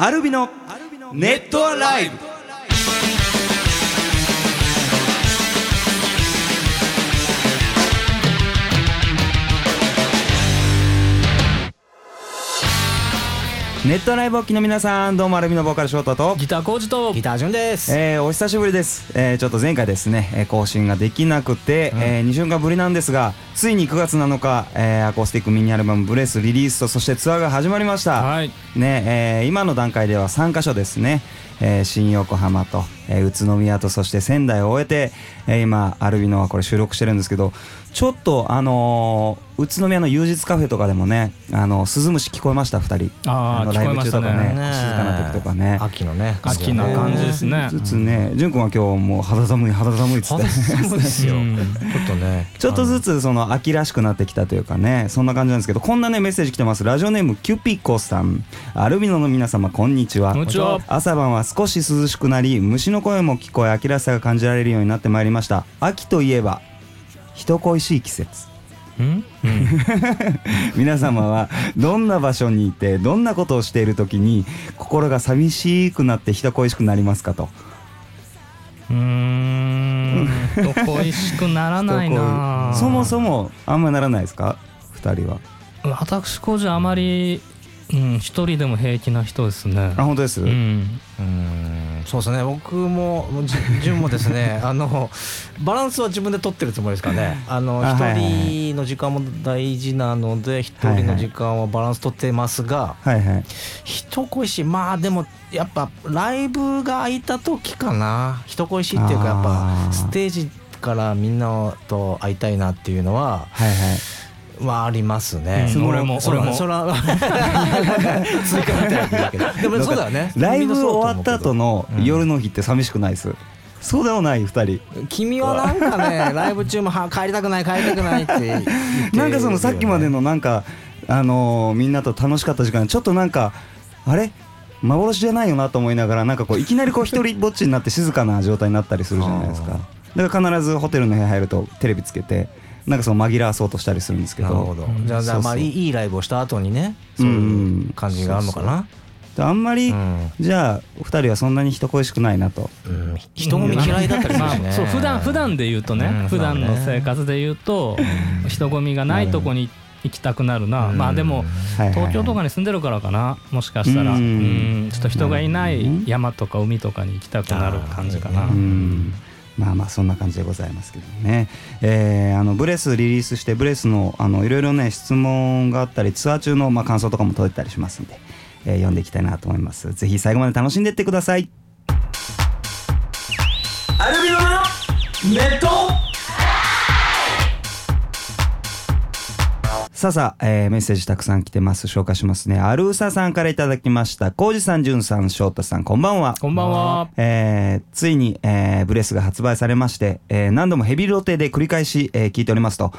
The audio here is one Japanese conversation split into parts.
アルビのネットアライブ。ネットアライブをお聞きの皆さん、どうもアルビのボーカル翔太とギター浩二とギター淳です。お久しぶりです。ちょっと前回ですね、更新ができなくて、2週間ぶりなんですが、ついに9月7日、アコースティックミニアルバムブレスリリースと、そしてツアーが始まりました、はいね。今の段階では3カ所ですね、新横浜と、宇都宮と、そして仙台を終えて、今アルビノはこれ収録してるんですけど、ちょっと宇都宮の有日カフェとかでもね、スズムシ聞こえました。2人ライブ中とか ね、静かな時とかね、秋のね、秋な感じですね。ずつね、純くんは今日もう肌寒いっつってそうですよちょっとずつその秋らしくなってきたというかね、そんな感じなんですけど、こんなねメッセージ来てます。ラジオネームキュピコさん。アルビノの皆様こんにちは。朝晩は少し涼しくなり、虫の声も聞こえ、秋らしさが感じられるようになってまいりました。秋といえば人恋しい季節皆様はどんな場所にいて、どんなことをしている時に心が寂しくなって人恋しくなりますかと。人恋しくならないなそもそもあんまならないですか、二人は。私個人あまり一人でも平気な人ですね。あ、本当です。そうですね。僕も順もですね、バランスは自分で取ってるつもりですかね。一人の時間も大事なので、一人の時間はバランス取ってますが、人恋しい。まあでもやっぱライブが空いた時かな。人恋しいっていうか、やっぱステージからみんなと会いたいなっていうのは。まあありますね。俺もそれは追加みたいだけど、でもそうだよね。ライブ終わった後の夜の日って寂しくないです。そうでもない2人。君はなんかねライブ中も帰りたくないって言ってなんかそのさっきまでのなんかみんなと楽しかった時間、ちょっとなんかあれ幻じゃないよなと思いながら、なんかこういきなりこう一人ぼっちになって静かな状態になったりするじゃないですか。だから必ずホテルの部屋入るとテレビつけて。なんかその紛らわそうとしたりするんですけど。なるほど。じゃあまあいいライブをした後にね、そういう感じがあるのかな。あんまりじゃあ2人はそんなに人恋しくないなと。人混み嫌いだったりするしね。そう、普段で言うとね、普段の生活で言うと人混みがないとこに行きたくなるな。まあでも東京とかに住んでるからかな、もしかしたら。ちょっと人がいない山とか海とかに行きたくなる感じかな。まあまあそんな感じでございますけどね。ブレスリリースして、ブレスのいろいろね質問があったり、ツアー中のまあ感想とかも届いたりしますんで、読んでいきたいなと思います。ぜひ最後まで楽しんでいってください。アルビノのネット。さあ、メッセージたくさん来てます。紹介しますね。アルーサさんからいただきました。浩二さん、淳さん、翔太さん、こんばんは。こんばんは。ついに、ブレスが発売されまして、何度もヘビロテで繰り返し、聞いておりますと、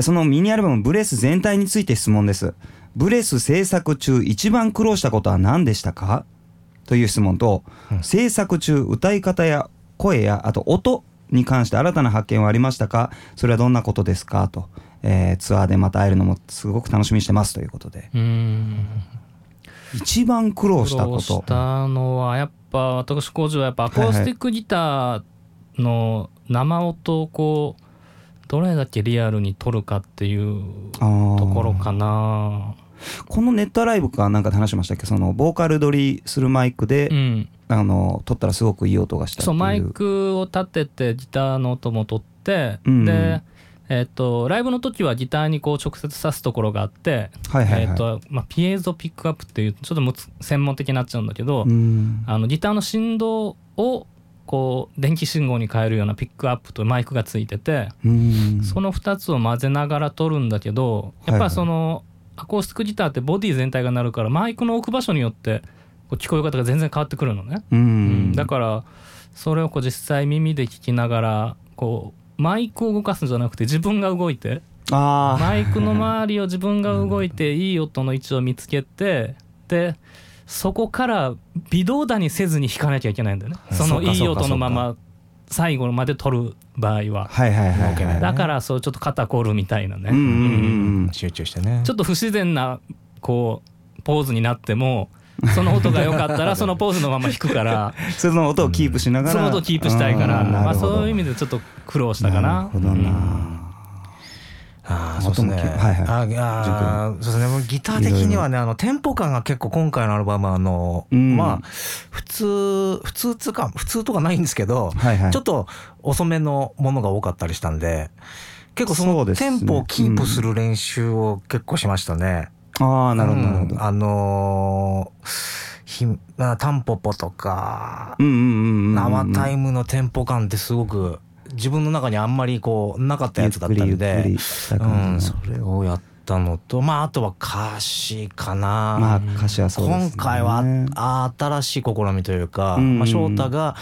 そのミニアルバムブレス全体について質問です。ブレス制作中一番苦労したことは何でしたかという質問と、制作中歌い方や声やあと音に関して新たな発見はありましたか、それはどんなことですかと、ツアーでまた会えるのもすごく楽しみにしてますということで。一番苦労したこと。苦労したのはやっぱ私工場はやっぱアコースティックギターの生音をこうどれだけリアルに撮るかっていうところかな。このネットライブかなんかで話しましたっけ、そのボーカル撮りするマイクで、撮ったらすごくいい音がしたっていう。そう、マイクを立ててギターの音も撮って、でライブの時はギターにこう直接刺すところがあって、ピエゾピックアップっていうちょっと専門的になっちゃうんだけど、ギターの振動をこう電気信号に変えるようなピックアップとマイクがついてて、その2つを混ぜながら撮るんだけど、やっぱそのアコースティックギターってボディ全体が鳴るから、マイクの置く場所によってこう聞こえ方が全然変わってくるのね。だからそれをこう実際耳で聞きながら、こうマイクを動かすんじゃなくて自分が動いて、マイクの周りを自分が動いていい音の位置を見つけて、でそこから微動だにせずに弾かなきゃいけないんだよね、そのいい音のまま最後まで撮る場合は。だからそうちょっと肩凝るみたいなね、集中してね、ちょっと不自然なこうポーズになってもその音が良かったらそのポーズのまま弾くからその音をキープしながら、その音をキープしたいから、まあそういう意味でちょっと苦労したかな。なるほどな。ああそうですね、はいはい、ああそうですね、ギター的にはね、テンポ感が結構今回のアルバムはまあ普通とかないんですけど、はいはい、ちょっと遅めのものが多かったりしたんで、結構そのテンポをキープする練習を結構しましたね。ああなるほどなるほど。タンポポとか生タイムのテンポ感ってすごく自分の中にあんまりこうなかったやつだったんで、それをやったのと、まああとは歌詞かな。まあ歌詞はそうですね。今回は新しい試みというか、まあ翔太が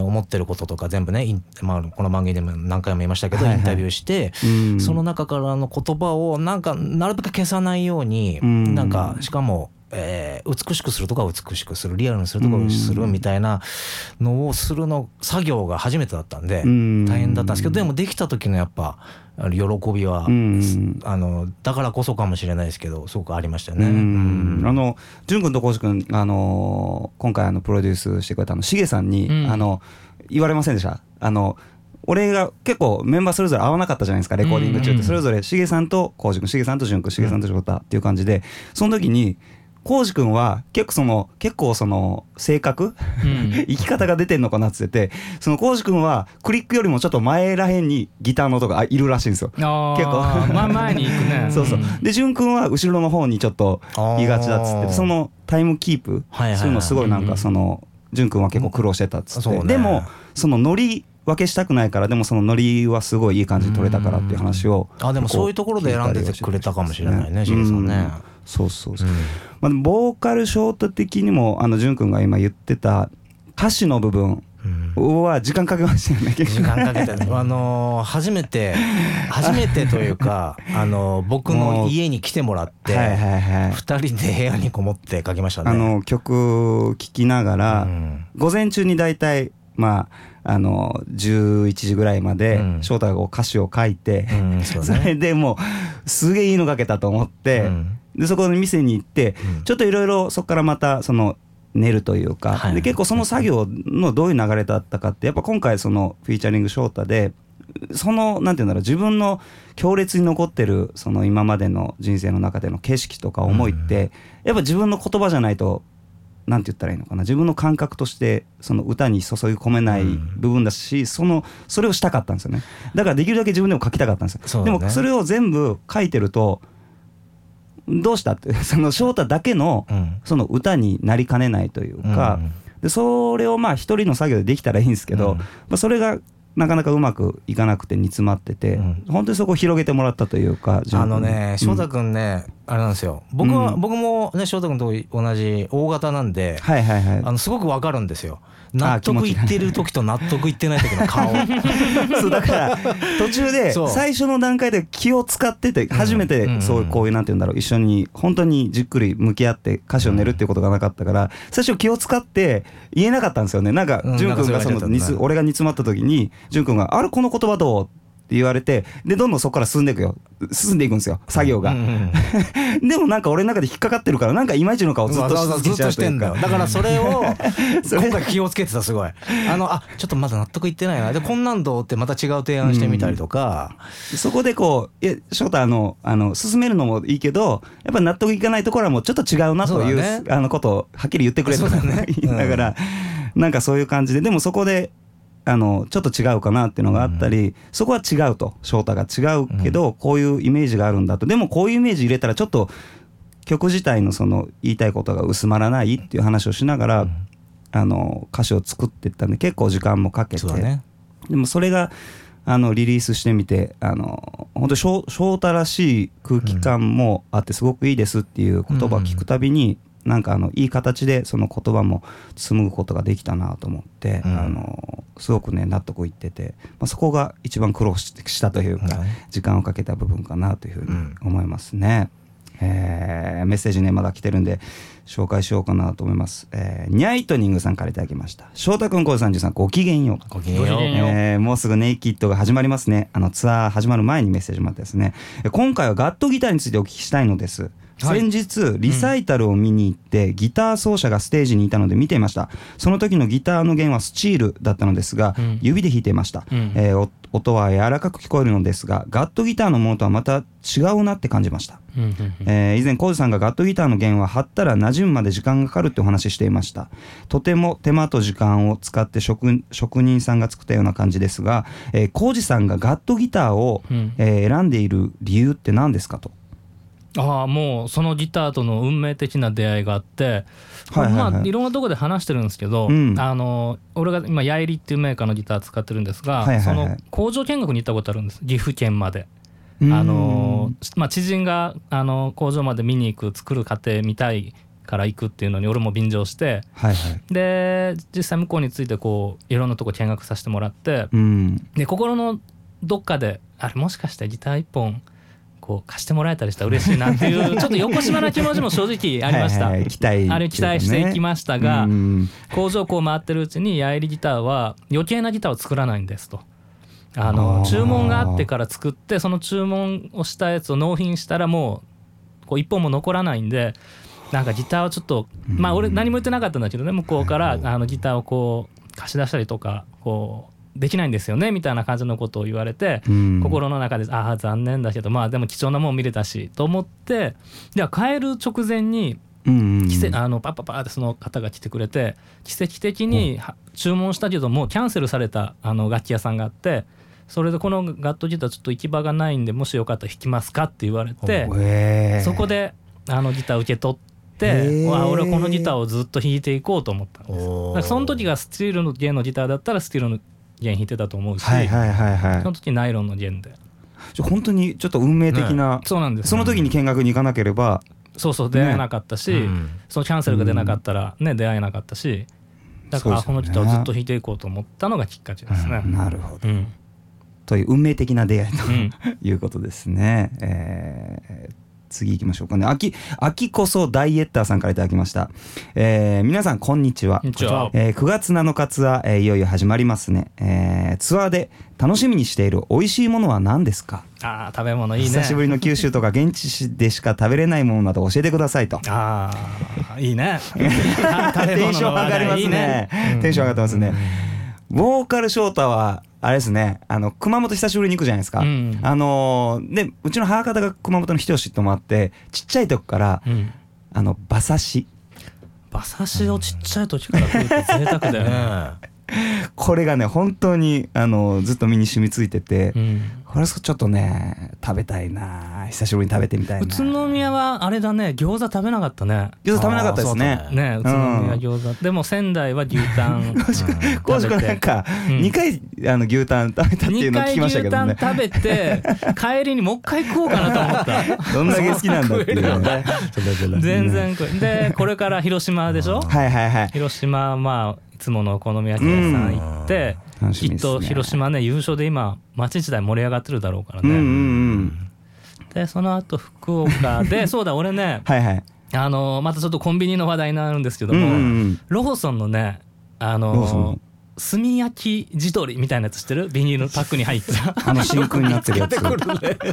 思ってることとか全部ね、まあこの番組でも何回も言いましたけどインタビューして、その中からの言葉をなんかなるべく消さないように、なんかしかも美しくするとか美しくする、リアルにするとかするみたいなのをするの作業が初めてだったんで大変だったんですけど、でもできた時のやっぱ喜びはだからこそかもしれないですけど、すごくありましたね。淳君と浩司君、今回プロデュースしてくれたシゲさんに言われませんでした？俺が結構メンバーそれぞれ合わなかったじゃないですか、レコーディング中って。それぞれシゲさんと浩司君、シゲさんと淳君、シゲさんと翔太っていう感じで、その時に浩司君は結構その性格、生き方が出てんのかなって言ってて、その浩司君はクリックよりもちょっと前らへんにギターの音がいるらしいんですよ。あ結構まあ前に行くね。そうそう。で淳君は後ろの方にちょっといがちだっつって、そのタイムキープするのすごいなんかその淳君は結構苦労してたっつって、ね、でもそのノリ分けしたくないから、でもそのノリはすごいいい感じに取れたからっていう話を、あでもそういうところで選んでてくれたかもしれないね、シゲさんね。そうそうそう、まあ、ボーカルショート的にも淳君が今言ってた歌詞の部分は時間かけましたよね。時間かけたね。初めてというか僕の家に来てもらって、はいはいはい、2人で部屋にこもって書きましたね。曲を聴きながら、午前中に大体まあ11時ぐらいまで翔太が歌詞を書いて、それでもうすげえいいの書けたと思って、でそこの店に行って、ちょっといろいろそこからまたその練るというか、で結構その作業のどういう流れだったかって、やっぱ今回そのフィーチャリング翔太で、そのなんていうんだろう、自分の強烈に残ってるその今までの人生の中での景色とか思いって、やっぱ自分の言葉じゃないと、なんて言ったらいいのかな、自分の感覚としてその歌に注ぎ込めない部分だし、それをしたかったんですよね。だからできるだけ自分でも書きたかったんですよ。でもそれを全部書いてるとどうしたってその翔太だけのその歌になりかねないというか、でそれをまあ一人の作業でできたらいいんですけど、それがなかなかうまくいかなくて煮詰まってて、本当にそこを広げてもらったというか。翔太くんね、あれなんですよ、僕もね翔太くんと同じ大型なんで、すごくわかるんですよ、納得いってる時と納得いってない時の顔そうだから途中で最初の段階で気を使ってて、初めてそうこういうなんて言うんだろう、一緒に本当にじっくり向き合って歌詞を練るっていうことがなかったから、最初気を使って言えなかったんですよね。なんか淳君がその俺が煮詰まった時に淳君があれこの言葉どうって言われて、でどんどんそこから進んでいくんですよ、作業が、でもなんか俺の中で引っかかってるから、なんかいまいちの顔ずっとしてんだよ。だからそれを今回気をつけてた、すごいちょっとまだ納得いってないな、でこんなんどうってまた違う提案してみたりとか、そこでこう翔太進めるのもいいけど、やっぱ納得いかないところはもうちょっと違うなということをはっきり言ってくれとか言いながら、なんかそういう感じで、でもそこでちょっと違うかなっていうのがあったり、そこは違うと、翔太が違うけどこういうイメージがあるんだと、でもこういうイメージ入れたらちょっと曲自体のその言いたいことが薄まらないっていう話をしながら、歌詞を作っていったんで結構時間もかけて、でもそれがリリースしてみて、本当翔太らしい空気感もあってすごくいいですっていう言葉を聞くたびに、なんかいい形でその言葉も紡ぐことができたなと思って、すごくね納得いってて、そこが一番苦労したというか、時間をかけた部分かなというふうに思いますね。メッセージねまだ来てるんで紹介しようかなと思います。ニャイトニングさんからいただきました。翔太くん、浩司さん、淳さん、ごきげんよう。ごきげんよう。もうすぐネイキッドが始まりますね。ツアー始まる前にメッセージもあったですね。今回はガットギターについてお聞きしたいのです。先日リサイタルを見に行ってギター奏者がステージにいたので見ていました。その時のギターの弦はスチールだったのですが、指で弾いていました。音は柔らかく聞こえるのですが、ガットギターのものとはまた違うなって感じました。以前コウジさんがガットギターの弦は貼ったら馴染むまで時間がかかるってお話していました。とても手間と時間を使って 職人さんが作ったような感じですが、コウジさんがガットギターを、選んでいる理由って何ですかと。ああ、もうそのギターとの運命的な出会いがあって、はいはいはい、まあいろんなとこで話してるんですけど、俺が今ヤイリっていうメーカーのギター使ってるんですが、はいはいはい、その工場見学に行ったことあるんです。岐阜県までまあ、知人が工場まで見に行く、作る過程見たいから行くっていうのに俺も便乗して、はいはい、で実際向こうについてこういろんなとこ見学させてもらって、で心のどっかであれもしかしてギター一本こう貸してもらえたりしたら嬉しいなっていうちょっと横島な気持ちも正直ありました。はいはい、期待してきましたが、工場こう回ってるうちにヤエリギターは余計なギターを作らないんですと。注文があってから作って、その注文をしたやつを納品したらもうこう一本も残らないんで、なんかギターをちょっとまあ俺何も言ってなかったんだけどね、向こうからギターをこう貸し出したりとかこうできないんですよねみたいな感じのことを言われて、心の中でああ残念だけど、まあでも貴重なもん見れたしと思って、では帰る直前にパッパッパーってその方が来てくれて、奇跡的に注文したけどもうキャンセルされた楽器屋さんがあって、それでこのガットギターちょっと行き場がないんで、もしよかったら弾きますかって言われて、そこでギター受け取って、わ俺はこのギターをずっと弾いていこうと思ったんです。だからその時がスチールの弦のギターだったらスチールの弦弾いてたと思うし、その時ナイロンの弦で本当にちょっと運命的な、そうなんです、その時に見学に行かなければそう出会えなかったし、そのキャンセルが出なかったら、出会えなかったし、だからこのギターをずっと弾いていこうと思ったのがきっかけですね。なるほど、という運命的な出会いということですね。次行きましょうかね。秋こそダイエッターさんからいただきました。皆さんこんにちは。9月7日ツアー、いよいよ始まりますね。ツアーで楽しみにしている美味しいものは何ですか？あ、食べ物いいね。久しぶりの九州とか現地でしか食べれないものなど教えてくださいと。ああ、いいね。テンション上がりますね。テンション上がってますね。ボーカルショータはあれですね、熊本久しぶりに行くじゃないですか、でうちの母方が熊本の人吉ともあって、ちっちゃい時から、馬刺しをちっちゃい時から食うって贅沢だよね。これがね本当にずっと身に染みついてて、これちょっとね食べたいな、久しぶりに食べてみたいな。宇都宮はあれだね、餃子食べなかったね。餃子食べなかったですね。ね、宇都宮餃子でも仙台は牛タン食べて、なんか2回牛タン食べたっていうの聞きましたけどね。2回牛タン食べて帰りにもう一回食おうかなと思った。どんだけ好きなんだっていうね。全然食えで、これから広島でしょ。はいはいはい。広島、まあいつものお好み焼き屋さん行って、きっと広島ね優勝で今町時代盛り上がってるだろうからね。でその後福岡でそうだ俺ねまたちょっとコンビニの話題になるんですけども、ローソンのね炭焼き地鶏みたいなやつ知ってる？ビニールパックに入った真空になってるやつ。真空パック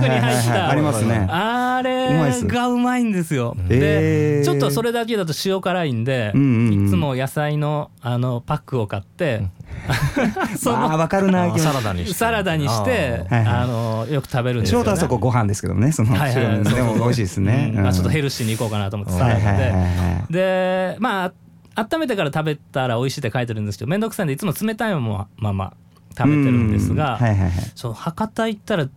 に入ったありますね。あれがうまいんですよ。でちょっとそれだけだと塩辛いんで、いつも野菜のパックを買ってわかるな、サラダにしてよく食べるんですよね。ショートはそこご飯ですけどね。でも美味しいですね。ちょっとヘルシーにいこうかなと思ってサラダで、まあ温めてから食べたら美味しいって書いてるんですけど、めんどくさいんでいつも冷たいまま食べてるんですが、博多行ったら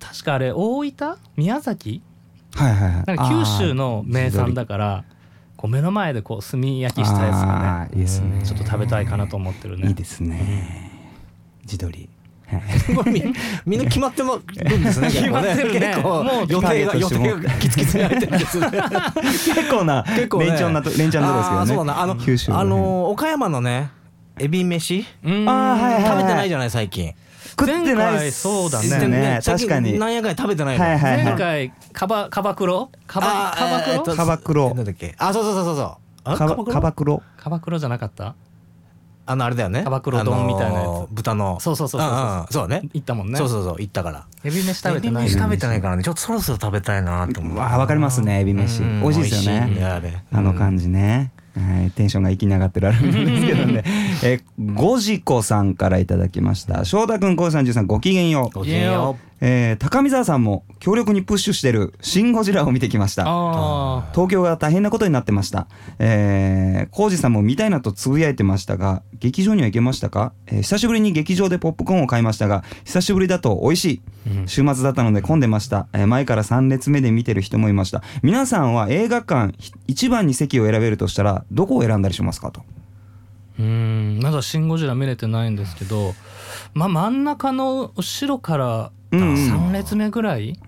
確かあれ大分宮崎、なんか九州の名産だから、こう目の前でこう炭焼きしたやつが いいですね。ちょっと食べたいかなと思ってるね。いいですね、地鶏。みんな決まってもるんですね。決まってるね。もう予定がキツキツになってるんですね。結構な連チャンなとこですけどね。九州岡山のねエビ飯食べてないじゃない最近。食ってない。そうだね。確かに何やかんや食べてない。前回カバクロ。あそうそうそうそう。カバクロじゃなかった？あれだよね、玉黒丼みたいなやつ、豚の、そうそうそうそう、そうね、行ったもんね、そうそうそう行ったから。エビ飯食べてない、エビ飯食べてないからね、ちょっとそろそろ食べたいなと思う。わかりますね、エビ飯美味しいですよね、あれ、あの感じね、はい、テンションが息長ってるあるんですけどねゴジコさんからいただきました。翔太くん、コウさん、ジュウさん、ごきげんよう。ごきげんよう。高見沢さんも強力にプッシュしてるシンゴジラを見てきました。あ、東京が大変なことになってました。浩二さんも見たいなとつぶやいてましたが、劇場には行けましたか？久しぶりに劇場でポップコーンを買いましたが、久しぶりだと美味しい。週末だったので混んでました。前から3列目で見てる人もいました。皆さんは映画館一番に席を選べるとしたらどこを選んだりしますかと。まだシンゴジラ見れてないんですけど、まあ、真ん中の後ろから。3列目ぐらい、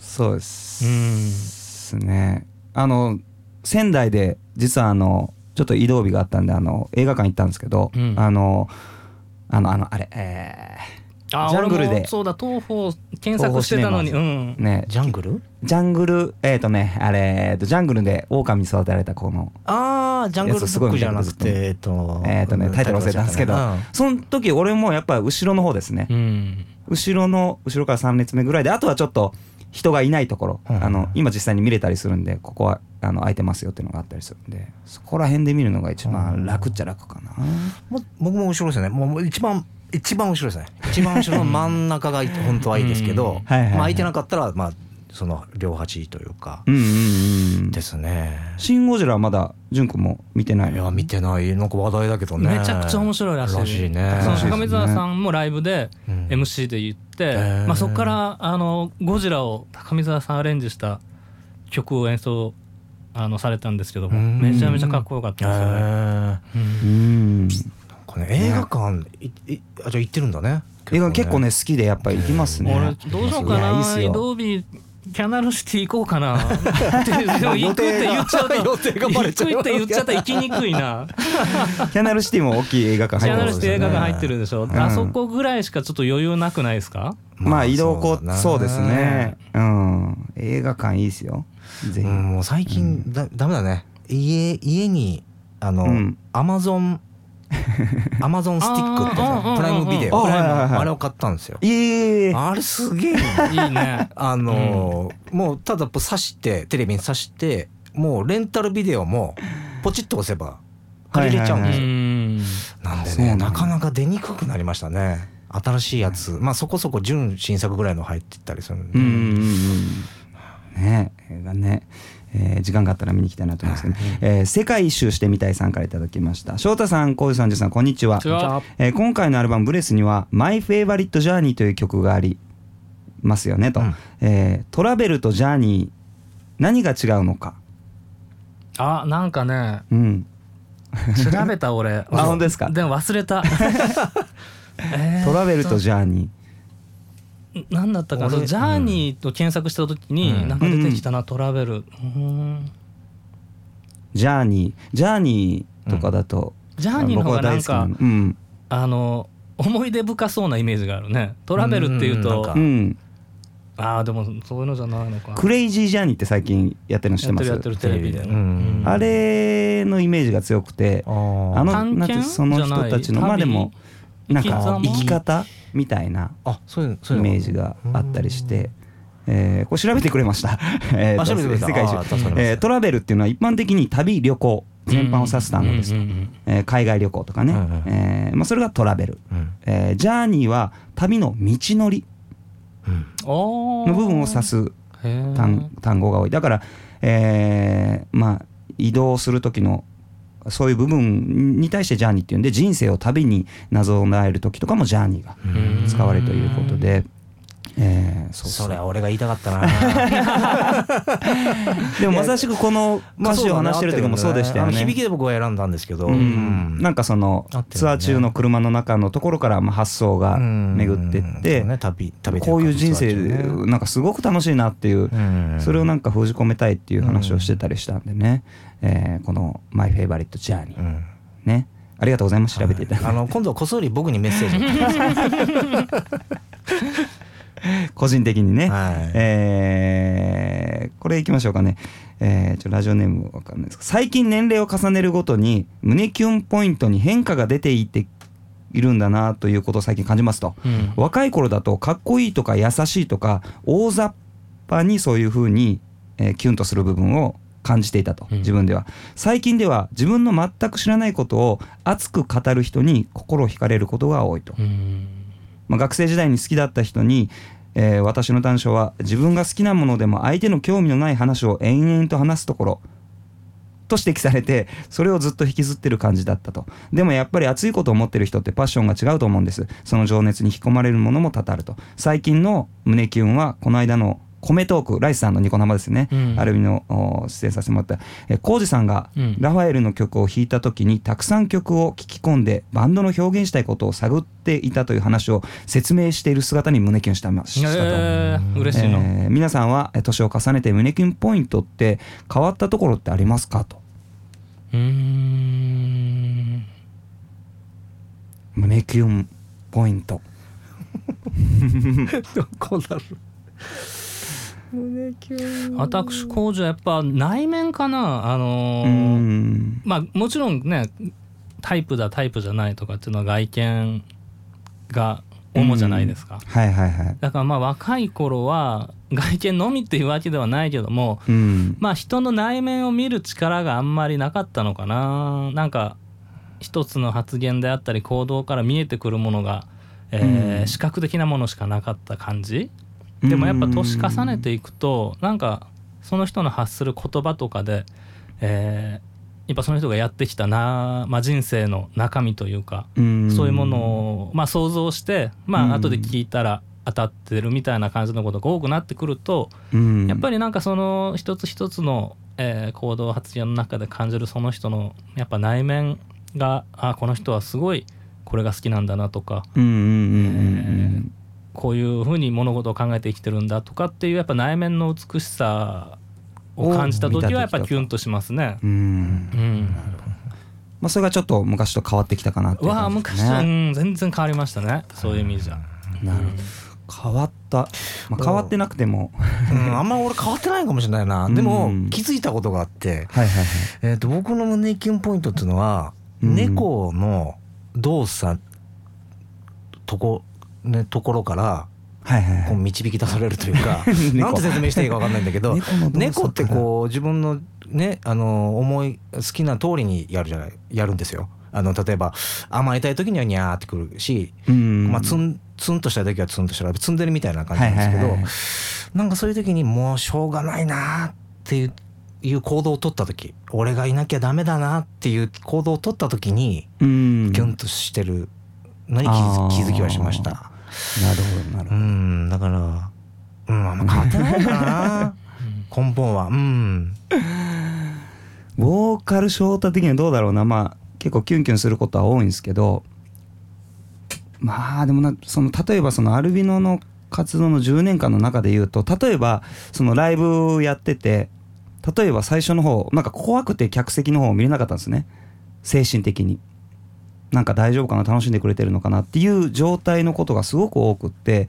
そうですね。仙台で実はちょっと移動日があったんで映画館行ったんですけど、あれ、ジャングルで、そうだ、東宝検索してたのに、ね、ジャングルジャングルで狼に育てられた子の、ジャングルブックじゃなくてタイトル忘れたんですけど、その時俺もやっぱ後ろの方ですね、後ろから3列目ぐらいで、あとはちょっと人がいないところ、今実際に見れたりするんで、ここは空いてますよっていうのがあったりするんで、そこら辺で見るのが一番楽っちゃ楽かな。僕も後ろですよね、もう一番後ろですね一番後ろの真ん中が本当はいいですけど、空いてなかったらまあその両端というかですね。シン・ゴジラはまだ純くんも見てない？いや見てない。なんか話題だけどね、めちゃくちゃ面白いらしいね。高見沢さんもライブで MC で言って、まあ、そこからゴジラを高見沢さんアレンジした曲を演奏されたんですけども、めちゃめちゃかっこよかったですよね。映画館じゃあ行ってるんだね。映画結構ね好きでやっぱり行きますね。俺どうしようかな、移動日キャナルシティ行こうかな行くって言っちゃうと行くって言っちゃったら行きにくいなキャナルシティも大きい映画館入ってる、キャナルシティ映画館入ってるでしょ、あそこぐらいしかちょっと余裕なくないですか？まあ移動そうですね、映画館いいですよ。ぜひ。もう最近ダメだね、家にアマゾンスティックってプライムビデオ、あれを買ったんですよ。あれすげえいいね。もうただ挿してテレビに挿して、もうレンタルビデオもポチッと押せば借りれちゃうんですよ。なんでね、なかなか出にくくなりましたね、新しいやつ。まあそこそこ純新作ぐらいの入ってったりするんでね、映画ね、時間があったら見に行きたいなと思いますけど、世界一周してみたいさんからいただきました。翔太さん、浩二さん、ジュウさん、こんにちは。今回のアルバムブレスにはマイフェイバリットジャーニーという曲がありますよねと、トラベルとジャーニー何が違うのか。なんかね、調べた俺本当ですか？でも忘れたトラベルとジャーニー何だったかな。ジャーニーと検索した時になんか出てきたな、トラベル、ジャーニーとかだと、ジャーニーの方がなんか、思い出深そうなイメージがあるね。トラベルっていうと、でもそういうのじゃないのか。クレイジージャーニーって最近やってるの知ってます？やってるテレビで、あれのイメージが強くて、なんてその人たちのまあでもなんか生き方みたいなイメージがあったりして、これ調べてくれました世界中トラベルっていうのは一般的に旅、旅行全般を指す単語です。海外旅行とかね、それがトラベル。ジャーニーは旅の道のりの部分を指す単語が多い。だから移動する時のそういう部分に対してジャーニーっていうんで、人生を旅になぞらえる時とかもジャーニーが使われるということで、それは俺が言いたかったなでもまさしくこの歌詞を話してる時もそうでしたよね。響きで僕は選んだんですけど、なんかそのツアー中の車の中のところから発想が巡ってって、こういう人生なんかすごく楽しいなっていう、それをなんか封じ込めたいっていう話をしてたりしたんでね、このマイフェイバリットジャーニーね、ありがとうございます。調べていただいて、今度はこっそり僕にメッセージ個人的にね、これいきましょうかね。ラジオネームわかんないですか。最近年齢を重ねるごとに胸キュンポイントに変化が出ていているんだなということを最近感じますと、うん、若い頃だとかっこいいとか優しいとか大雑把にそういう風に、キュンとする部分を感じていたと、うん、自分では。最近では自分の全く知らないことを熱く語る人に心を惹かれることが多いと、うんまあ、学生時代に好きだった人に、私の短所は自分が好きなものでも相手の興味のない話を延々と話すところと指摘されて、それをずっと引きずってる感じだったと。でもやっぱり熱いことを持ってる人ってパッションが違うと思うんです。その情熱に引き込まれるものも多々あると。最近の胸キュンはこの間の米トーク、ライスさんのニコ生ですね、うん、アルミの出演させてもらった浩二さんがラファエルの曲を弾いた時にたくさん曲を聴き込んでバンドの表現したいことを探っていたという話を説明している姿に胸キュンしたと、嬉しいの、皆さんは年を重ねて胸キュンポイントって変わったところってありますかと。胸キュンポイントどこだろう。私工場やっぱ内面かな、まあもちろんねタイプだタイプじゃないとかっていうのは外見が主じゃないですか、はいはいはい、だからまあ若い頃は外見のみっていうわけではないけども、まあ人の内面を見る力があんまりなかったのかな。なんか一つの発言であったり行動から見えてくるものが、視覚的なものしかなかった感じでもやっぱ年重ねていくとなんかその人の発する言葉とかで、やっぱその人がやってきたな、まあ、人生の中身というかそういうものをまあ想像して、まあ後で聞いたら当たってるみたいな感じのことが多くなってくるとやっぱりなんかその一つ一つの、行動発言の中で感じるその人のやっぱ内面がこの人はすごいこれが好きなんだなとか、こういうふうに物事を考えて生きてるんだとかっていうやっぱ内面の美しさを感じた時はやっぱキュンとしますね。まあ、それがちょっと昔と変わってきたかなっていう感じですね。昔、全然変わりましたね。そういう意味じゃ、なるほど、変わった、まあ、変わってなくても、あんま俺変わってないかもしれないな。でも気づいたことがあって、はいはいはい、僕の胸キュンポイントっていうのは、猫の動作とこね、ところから、はいはいはい、こう導き出されるというかなんて説明していいか分かんないんだけど猫ってこう自分のね好きな通りにやるんですよ。例えば甘えたい時にはニャーってくるし、まあ、ツンとしたい時はツンとしたらツンデレみたいな感じなんですけど、はいはいはい、なんかそういう時にもうしょうがないなっていう行動を取った時、俺がいなきゃダメだなっていう行動を取った時にキュンとしてるのに気づきはしました。なるほどなるほど。だからあんま変わってないかな根本は。ボーカル翔太的にはどうだろうな。まあ結構キュンキュンすることは多いんですけど、まあでもその例えばそのアルビノの活動の10年間の中で言うと、例えばそのライブやってて、例えば最初の方なんか怖くて客席の方を見れなかったんですね。精神的になんか大丈夫かな、楽しんでくれてるのかなっていう状態のことがすごく多くって、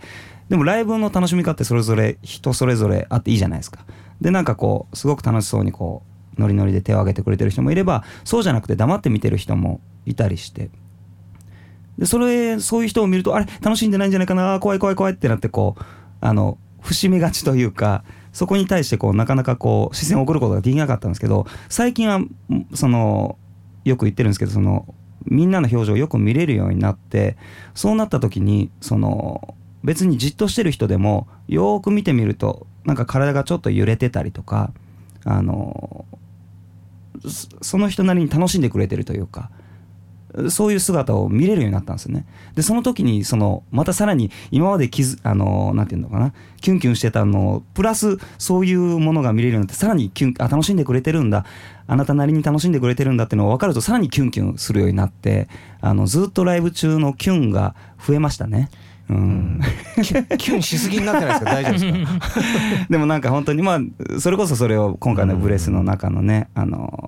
でもライブの楽しみ方ってそれぞれ人それぞれあっていいじゃないですか。でなんかこうすごく楽しそうにこうノリノリで手を挙げてくれてる人もいれば、そうじゃなくて黙って見てる人もいたりして、でそういう人を見るとあれ楽しんでないんじゃないかな、怖い怖い怖いってなってこう伏目がちというか、そこに対してこうなかなかこう視線を送ることができなかったんですけど、最近はそのよく言ってるんですけど、そのみんなの表情をよく見れるようになって、そうなった時にその別にじっとしてる人でもよーく見てみるとなんか体がちょっと揺れてたりとか、その人なりに楽しんでくれてるというか、そういう姿を見れるようになったんですよね。でその時にそのまたさらに今までなんていうのかな、キュンキュンしてたのをプラスそういうものが見れるようになって、さらに楽しんでくれてるんだ、あなたなりに楽しんでくれてるんだっていうのが分かると、さらにキュンキュンするようになって、ずっとライブ中のキュンが増えましたね。キュンしすぎになってないですか大丈夫ですかでもなんか本当にまあそれこそそれを今回のブレスの中のね、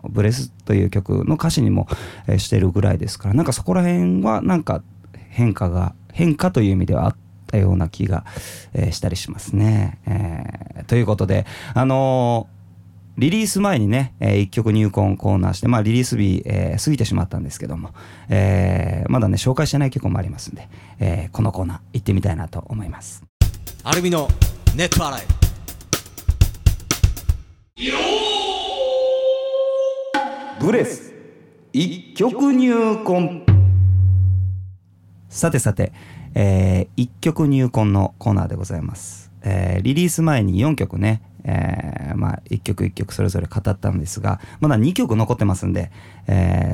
ブレスという曲の歌詞にもしてるぐらいですから、なんかそこら辺はなんか変化という意味ではあったような気がしたりしますね。ということでリリース前にね、1曲入魂コーナーして、まあ、リリース日、過ぎてしまったんですけども、まだね紹介してない曲もありますんで、このコーナー行ってみたいなと思います。アルミのネットアライブ。ブレス1曲入魂。さてさて、1曲入魂のコーナーでございます。リリース前に4曲ね、まあ1曲1曲それぞれ語ったんですが、まだ2曲残ってますんで、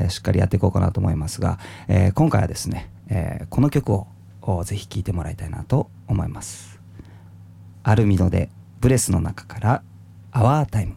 しっかりやっていこうかなと思いますが、今回はですね、この曲をぜひ聴いてもらいたいなと思います。アルミノでブレスの中からアワータイム。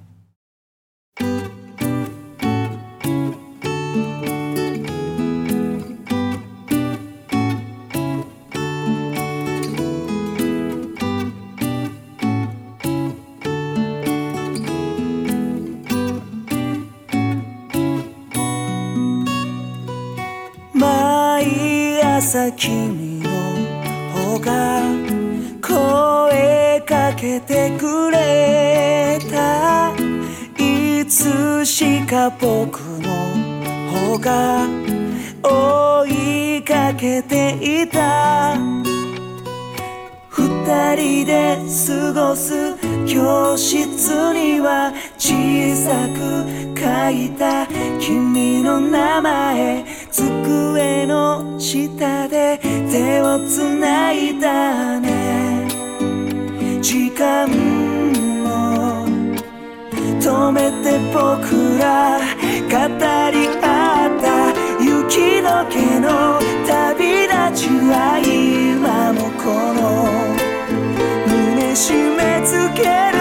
君の方が声かけてくれた。いつしか僕の方が追いかけていた。二人で過ごす教室には小さく書いた君の名前。机の下で手をつないだね。時間を止めて僕ら語り合った雪解けの旅立ちは今もこの胸締め付ける。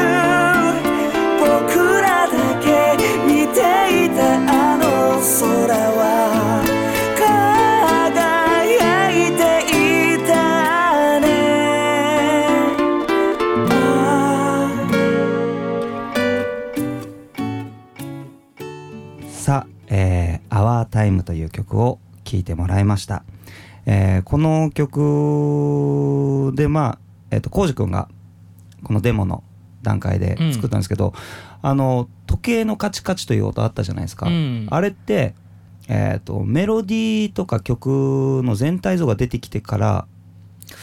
僕らだけ見ていたあの空はアワータイムという曲を聴いてもらいました。この曲でまあコウジ君がこのデモの段階で作ったんですけど、あの時計のカチカチという音あったじゃないですか、あれって、メロディーとか曲の全体像が出てきてから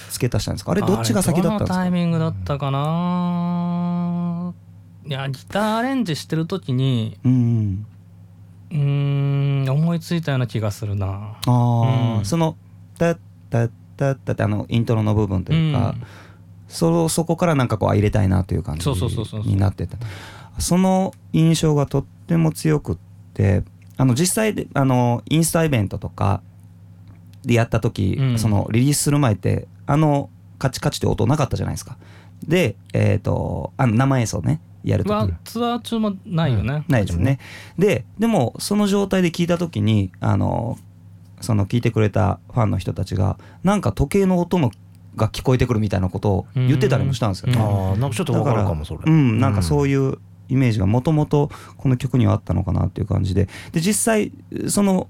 付け足したんですか？あれどっちが先だったんですか？あれどのタイミングだったかな。いやギターアレンジしてる時に思いついたような気がするなあ、そのタッタッタッタってあのイントロの部分というか、そこからなんかこう入れたいなという感じになってた。その印象がとっても強くって、あの実際あのインスタイベントとかでやった時、そのリリースする前ってあのカチカチって音なかったじゃないですか。で、あの生演奏ねやるときはツアー中もないよね、ないですね。でもその状態で聞いたときにその聞いてくれたファンの人たちがなんか時計の音が聞こえてくるみたいなことを言ってたりもしたんですよね。あ、なんかちょっと分かるかもそれ。なんかそういうイメージがもともとこの曲にはあったのかなっていう感じで、で実際その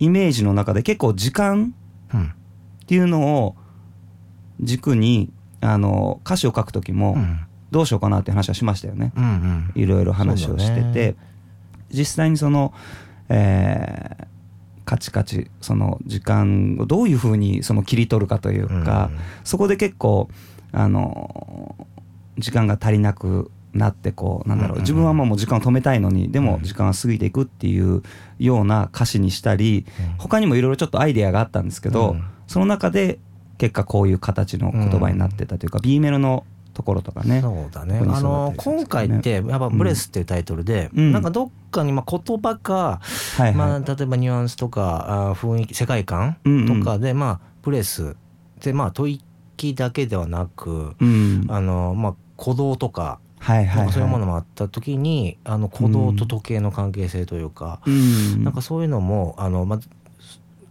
イメージの中で結構時間っていうのを軸に歌詞を書くときも、どうしようかなって話はしましたよね、いろいろ話をしてて、実際にその、カチカチその時間をどういうふうにその切り取るかというか、そこで結構時間が足りなくなってこうなんだろう、自分はもう時間を止めたいのにでも時間は過ぎていくっていうような歌詞にしたり、他にもいろいろちょっとアイデアがあったんですけど、その中で結果こういう形の言葉になってたというか、B メロのところとかね。そうだね、今回ってやっぱブレスっていうタイトルで、なんかどっかにまあ言葉か、例えばニュアンスとか雰囲気世界観とかで、まあブレスってまあ吐息だけではなく、まあ鼓動とかそういうものもあった時に、鼓動と時計の関係性というか、なんかそういうのもまあ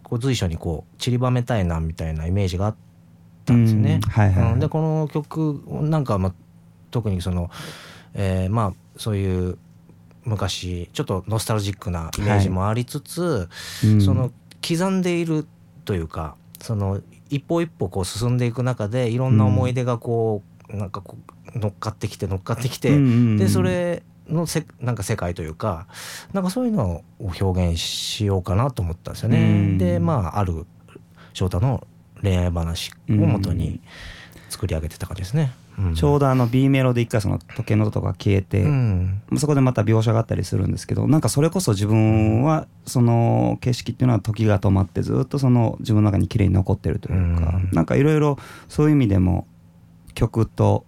こう随所にこう散りばめたいなみたいなイメージがあってでこの曲なんか、特にその、まあそういう昔ちょっとノスタルジックなイメージもありつつ、その刻んでいるというか、その一歩一歩こう進んでいく中でいろんな思い出がこう、なんかこう乗っかってきてでそれのなんか世界というか、なんかそういうのを表現しようかなと思ったんですよね。で、まあ、ある翔太の恋愛話をもとに作り上げてた感じですね。うん、ちょうどB メロで一回その時計の音が消えて、うん、そこでまた描写があったりするんですけど、なんかそれこそ自分はその景色っていうのは時が止まってずっとその自分の中に綺麗に残ってるというか、うん、なんかいろいろそういう意味でも曲と、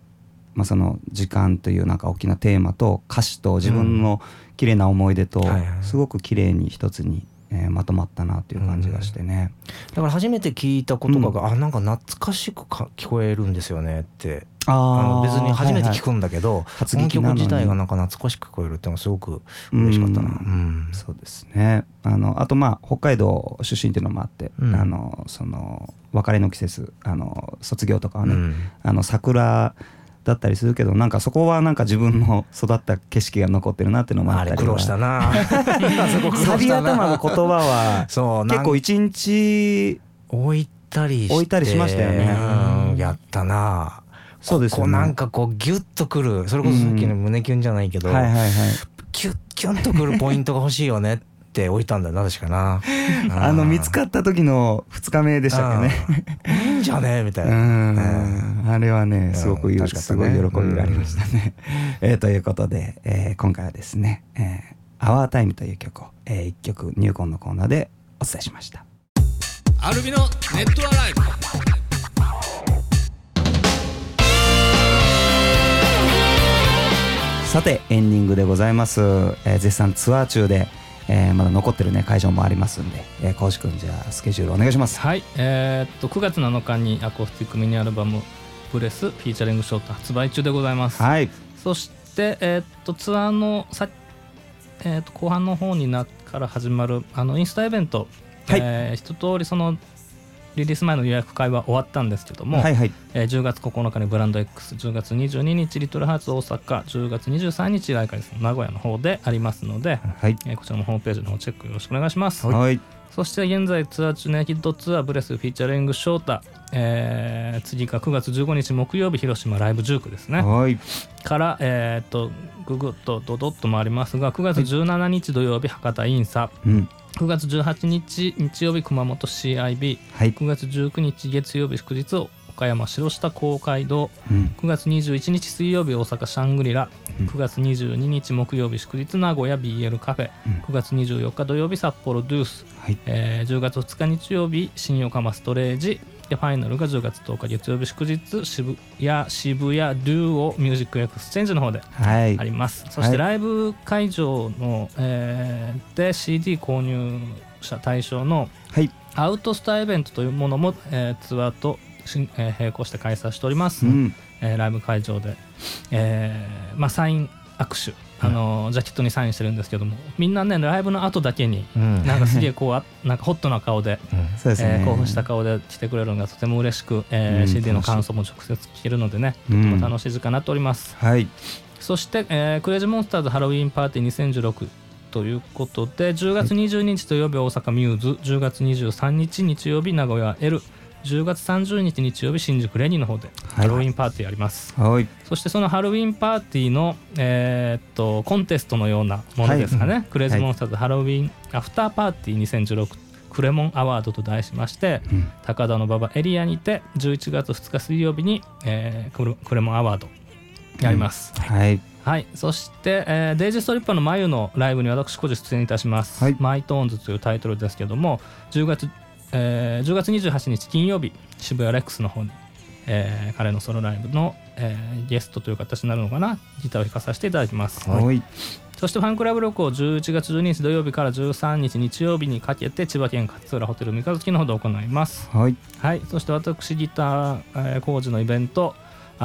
まあ、その時間というなんか大きなテーマと歌詞と自分の綺麗な思い出とすごく綺麗に一つにまとまったなという感じがしてね、うん、だから初めて聞いた言葉が、うん、あ、なんか懐かしく聞こえるんですよねって、別に初めて聞くんだけど、この曲自体がなんか懐かしく聞こえるってのがすごく嬉しかったな、うんうん、そうですね。あと、まあ北海道出身っていうのもあって、うん、その別れの季節、卒業とかはね、うん、桜だったりするけど、なんかそこはなんか自分の育った景色が残ってるなっていうのもあったり、あれ苦労したなサビ頭の言葉はそう結構一日置いたりしましたよね、うん、やったな。そうですね、ここなんかこうギュッとくる、それこそさっきの胸キュンじゃないけど、うん、はいはいはい、キュンとくるポイントが欲しいよねって置いたんだよな確かな見つかった時の2日目でしたっけねいいんじゃねえみたいな、うん、あれはねすごく、うん、すごい喜びがありましたね、うんということで、今回はですね、アワータイムという曲を、1曲入魂のコーナーでお伝えしました。アルビのネットアライブ、さてエンディングでございます、絶賛ツアー中で、まだ残ってるね会場もありますんで、浩司君じゃあスケジュールお願いします。はい、9月7日にアコースティックミニアルバムプレスフィーチャリングショート発売中でございます、はい、そして、ツアーの後半の方になってから始まるインスタイベント、はい、一通りそのリリース前の予約会は終わったんですけども、はいはい、10月9日にブランド X、 10月22日リトルハーツ大阪、10月23日来回名古屋の方でありますので、はい、こちらもホームページの方チェックよろしくお願いします、はい、そして現在ツアー中ネイキッドツアーブレスフィーチャリング翔太、次が9月15日木曜日広島ライブ19ですね、はい、から、ググッとドドッともありますが、9月17日土曜日博多インサ、うん、9月18日日曜日熊本 CIB、はい、9月19日月曜日祝日岡山城下公会堂、うん、9月21日水曜日大阪シャングリラ、うん、9月22日木曜日祝日名古屋 BL カフェ、うん、9月24日土曜日札幌ドゥース、はい、10月2日日曜日新横浜ストレージで、ファイナルが10月10日月曜日祝日渋谷デュオミュージックエクスチェンジの方であります、はい、そしてライブ会場の、で CD 購入者対象のアウトスターイベントというものも、ツアーと、並行して開催しております、うん、ライブ会場で、まあ、サイン握手、ジャケットにサインしてるんですけども、みんなねライブの後だけに、うん、なんかすげえこうなんかホットな顔で、うん、興奮した顔で来てくれるのがとても嬉しく、うん、CD の感想も直接聞けるのでね、とても楽しい時間になっております、うん、はい。そして、クレイジーモンスターズハロウィーンパーティー2016ということで、10月22日土曜日大阪ミューズ、10月23日日曜日名古屋 L、10月30日日曜日新宿レニーの方でハロウィンパーティーあります、はい、そしてそのハロウィンパーティーの、コンテストのようなものですかね、はい、クレイジーモンスターズハロウィンアフターパーティー2016クレモンアワードと題しまして、うん、高田の馬場エリアにて11月2日水曜日に、クレモンアワードやります、うん、はいはい、そして、デイジーストリッパーのまゆのライブに私個人出演いたします、はい、マイトーンズというタイトルですけども、10月28日金曜日渋谷レックスの方に、彼のソロライブの、ゲストという形になるのかな、ギターを弾かさせていただきます、はい、そしてファンクラブ旅行11月12日土曜日から13日日曜日にかけて千葉県勝浦ホテル三日月の方で行います、はいはい、そして私ギター、工事のイベント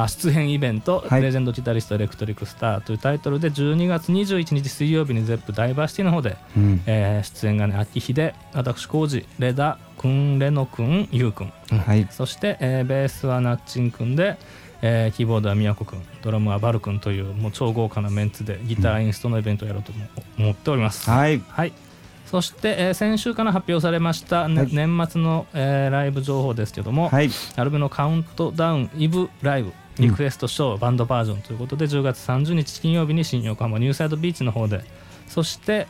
出演イベント、はい、レジェンドギタリストエレクトリックスターというタイトルで12月21日水曜日にゼップダイバーシティの方で、うん、出演がね秋日で私浩司、レダ君、レノ君、ユウ君、はい、そして、ベースはナッチン君で、キーボードは宮子君、ドラムはバル君という、もう超豪華なメンツでギターインストのイベントをやろうと思っております、うん、はい、はい、そして、先週から発表されました、はい、年末の、ライブ情報ですけども、はい、アルビのカウントダウンイブライブリクエストショーバンドバージョンということで、10月30日金曜日に新横浜ニューサイドビーチの方で、そして、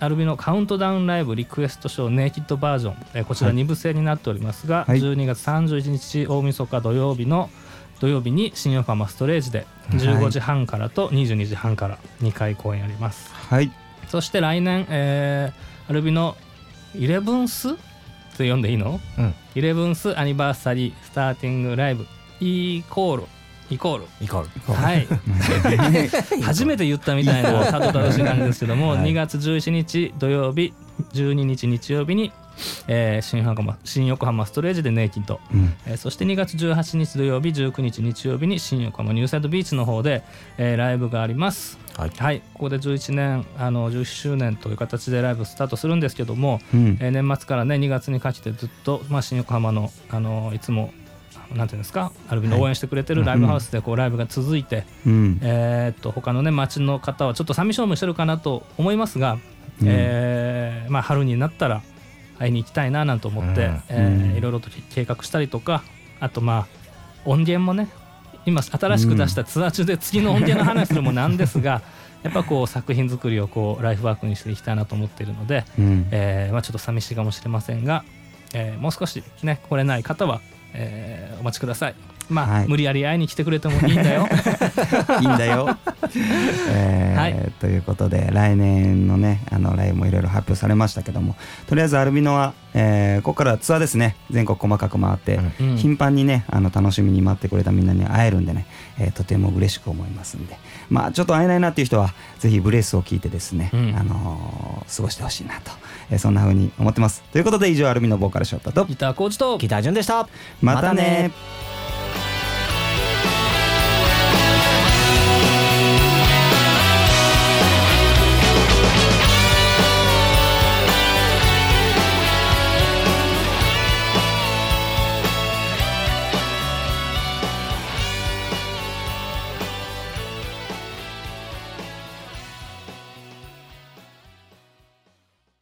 アルビのカウントダウンライブリクエストショーネイキッドバージョン、こちら2部制になっておりますが、はい、12月31日大晦日土曜日に新横浜ストレージで15時半からと22時半から2回公演あります、はい、そして来年、アルビのイレブンスって呼んでいいの、うん、イレブンスアニバーサリースターティングライブイコール、はい、初めて言ったみたいなたどたどしい感じですけども、はい、2月11日土曜日、12日日曜日に、新横浜ストレージでネイキッド、そして2月18日土曜日、19日日曜日に新横浜ニューサイドビーチの方で、ライブがあります、はいはい、ここで11周年という形でライブスタートするんですけども、年末からね2月にかけてずっと、新横浜の、いつもなんていうんですか、アルビの応援してくれてるライブハウスでこうライブが続いて、他のね町の方はちょっと寂しい思いしてるかなと思いますが、春になったら会いに行きたいななんて思って、いろいろと計画したりとか、あと音源もね今新しく出したツアー中で次の音源の話するもなんですが、やっぱこう作品作りをこうライフワークにしていきたいなと思っているので、ちょっと寂しいかもしれませんが、もう少しね来れない方はお待ちください。はい、無理やり会いに来てくれてもいいんだよいいんだよ、はい、ということで来年のねライブもいろいろ発表されましたけども、とりあえずアルビノは、ここからはツアーですね。全国細かく回って、頻繁にね楽しみに待ってくれたみんなに会えるんでね、とても嬉しく思いますんで、ちょっと会えないなっていう人はぜひブレスを聞いてですね、過ごしてほしいなと、そんな風に思ってます。ということで以上、アルビノボーカルショットとギターコーチとギタージュンでした。またね。